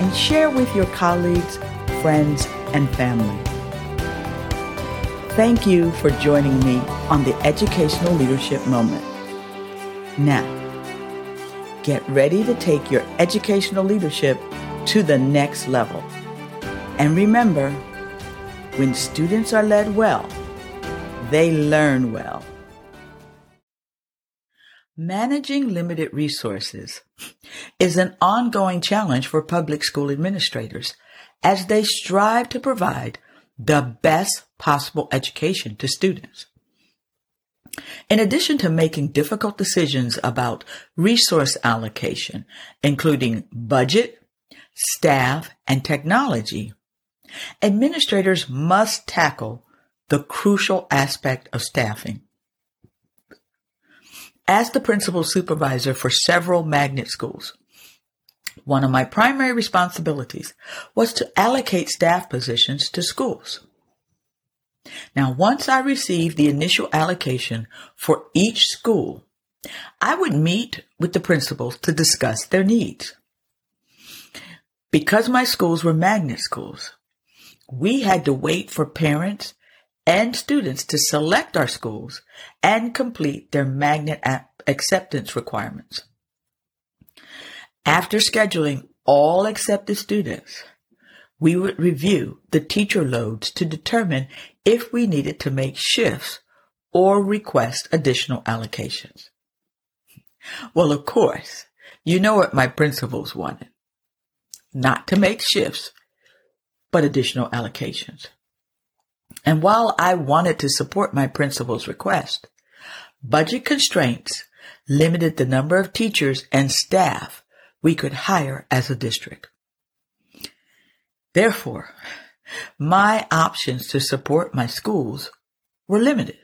and share with your colleagues, friends, and family. Thank you for joining me on the Educational Leadership Moment. Now, get ready to take your educational leadership to the next level. And remember, when students are led well, they learn well. Managing limited resources is an ongoing challenge for public school administrators as they strive to provide the best possible education to students. In addition to making difficult decisions about resource allocation, including budget, staff, and technology, administrators must tackle the crucial aspect of staffing. As the principal supervisor for several magnet schools, one of my primary responsibilities was to allocate staff positions to schools. Now, once I received the initial allocation for each school, I would meet with the principals to discuss their needs. Because my schools were magnet schools, we had to wait for parents and students to select our schools and complete their magnet acceptance requirements. After scheduling all accepted students, we would review the teacher loads to determine if we needed to make shifts or request additional allocations. Well, of course, you know what my principals wanted. Not to make shifts, but additional allocations. And while I wanted to support my principal's request, budget constraints limited the number of teachers and staff we could hire as a district. Therefore, my options to support my schools were limited.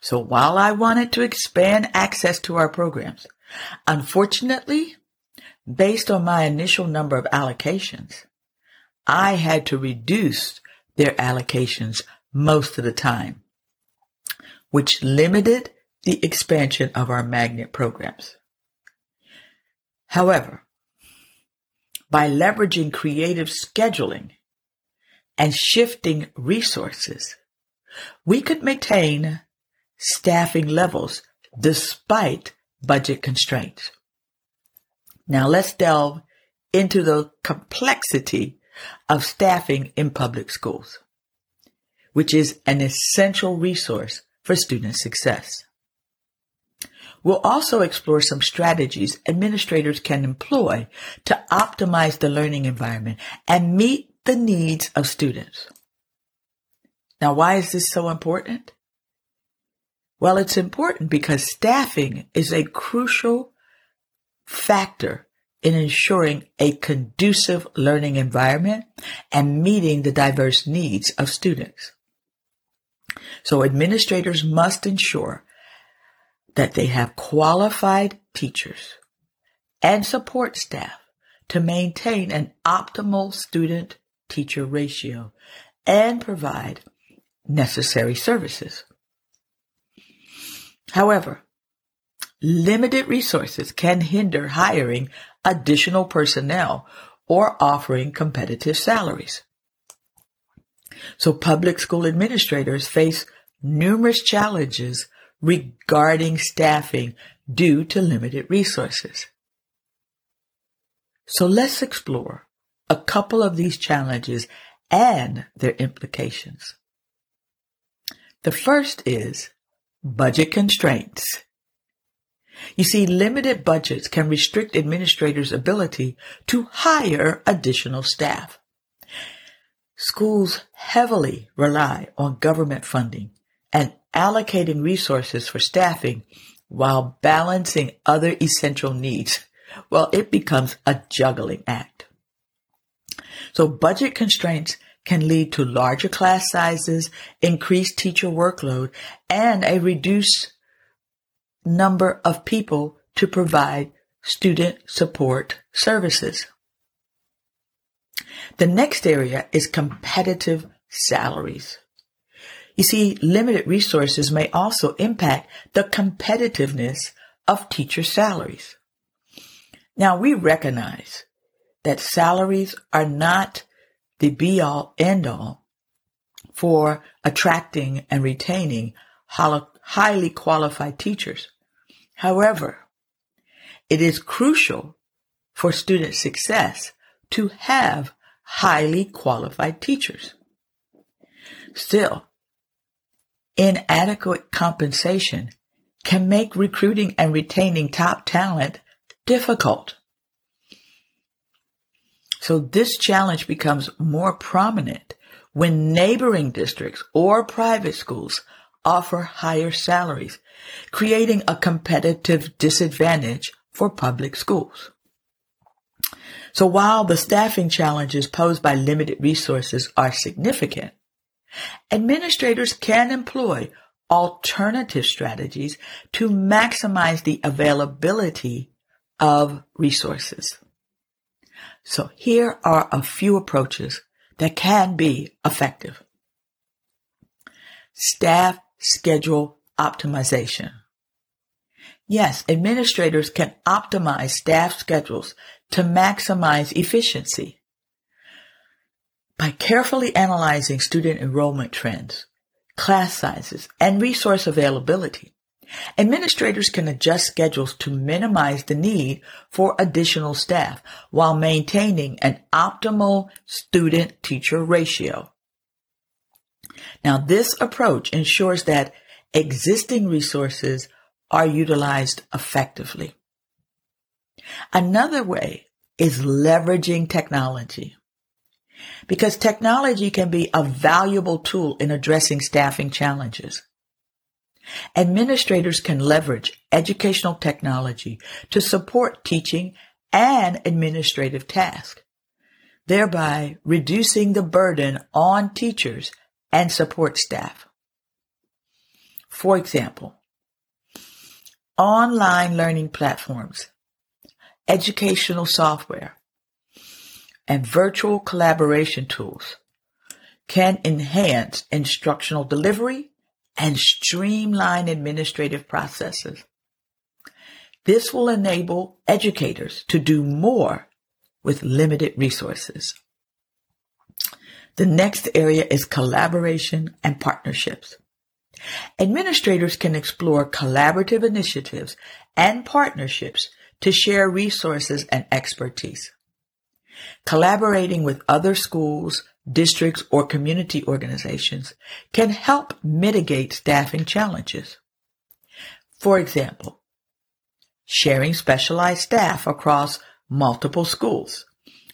So while I wanted to expand access to our programs, unfortunately, based on my initial number of allocations, I had to reduce their allocations most of the time, which limited the expansion of our magnet programs. However, by leveraging creative scheduling and shifting resources, we could maintain staffing levels despite budget constraints. Now let's delve into the complexity of staffing in public schools, which is an essential resource for student success. We'll also explore some strategies administrators can employ to optimize the learning environment and meet the needs of students. Now, why is this so important? Well, it's important because staffing is a crucial factor in ensuring a conducive learning environment and meeting the diverse needs of students. So administrators must ensure that they have qualified teachers and support staff to maintain an optimal student-teacher ratio and provide necessary services. However, limited resources can hinder hiring additional personnel or offering competitive salaries. So public school administrators face numerous challenges regarding staffing due to limited resources. So let's explore a couple of these challenges and their implications. The first is budget constraints. You see, limited budgets can restrict administrators' ability to hire additional staff. Schools heavily rely on government funding and allocating resources for staffing while balancing other essential needs. Well, it becomes a juggling act. So budget constraints can lead to larger class sizes, increased teacher workload, and a reduced number of people to provide student support services. The next area is competitive salaries. You see, limited resources may also impact the competitiveness of teacher salaries. Now, we recognize that salaries are not the be-all, end-all for attracting and retaining highly qualified teachers. However, it is crucial for student success to have highly qualified teachers. Still, inadequate compensation can make recruiting and retaining top talent difficult. So this challenge becomes more prominent when neighboring districts or private schools offer higher salaries, creating a competitive disadvantage for public schools. So while the staffing challenges posed by limited resources are significant, administrators can employ alternative strategies to maximize the availability of resources. So here are a few approaches that can be effective. Staff schedule optimization. Yes, administrators can optimize staff schedules to maximize efficiency. By carefully analyzing student enrollment trends, class sizes, and resource availability, administrators can adjust schedules to minimize the need for additional staff while maintaining an optimal student-teacher ratio. Now, this approach ensures that existing resources are utilized effectively. Another way is leveraging technology, because technology can be a valuable tool in addressing staffing challenges. Administrators can leverage educational technology to support teaching and administrative tasks, thereby reducing the burden on teachers and support staff. For example, online learning platforms, educational software, and virtual collaboration tools can enhance instructional delivery and streamline administrative processes. This will enable educators to do more with limited resources. The next area is collaboration and partnerships. Administrators can explore collaborative initiatives and partnerships to share resources and expertise. Collaborating with other schools, districts, or community organizations can help mitigate staffing challenges. For example, sharing specialized staff across multiple schools,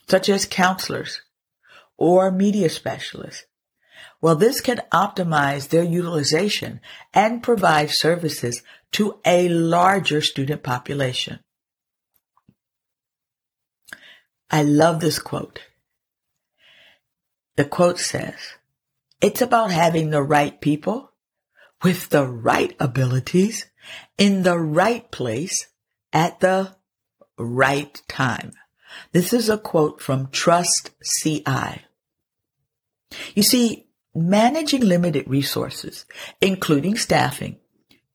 such as counselors or media specialists. Well, this can optimize their utilization and provide services to a larger student population. I love this quote. The quote says, "It's about having the right people with the right abilities in the right place at the right time." This is a quote from Trust CI. You see, managing limited resources, including staffing,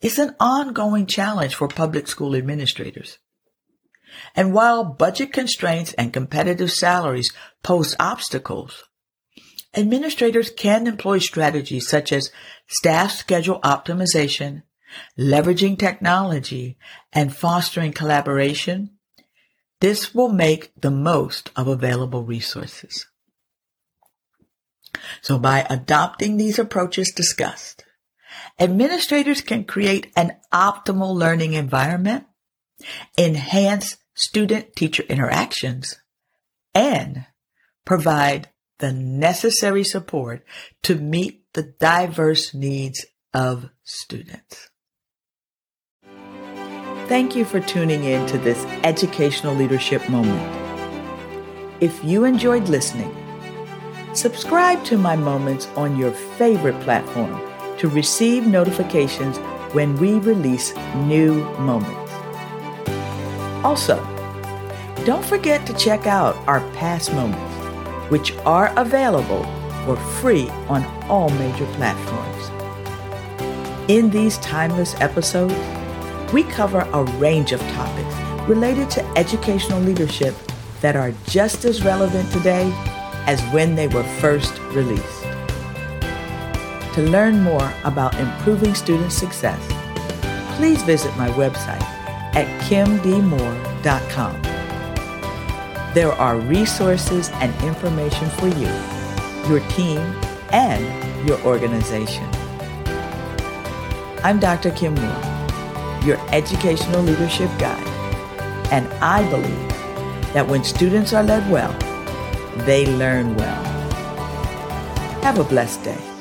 is an ongoing challenge for public school administrators. And while budget constraints and competitive salaries pose obstacles, administrators can employ strategies such as staff schedule optimization, leveraging technology, and fostering collaboration, This will make the most of available resources. So by adopting these approaches discussed, administrators can create an optimal learning environment, enhance student-teacher interactions, and provide the necessary support to meet the diverse needs of students. Thank you for tuning in to this educational leadership moment. If you enjoyed listening, subscribe to my moments on your favorite platform to receive notifications when we release new moments. Also, don't forget to check out our past moments, which are available for free on all major platforms. In these timeless episodes, we cover a range of topics related to educational leadership that are just as relevant today as when they were first released. To learn more about improving student success, please visit my website at kimdmoore.com. There are resources and information for you, your team, and your organization. I'm Dr. Kim Moore, your educational leadership guide, and I believe that when students are led well, they learn well. Have a blessed day.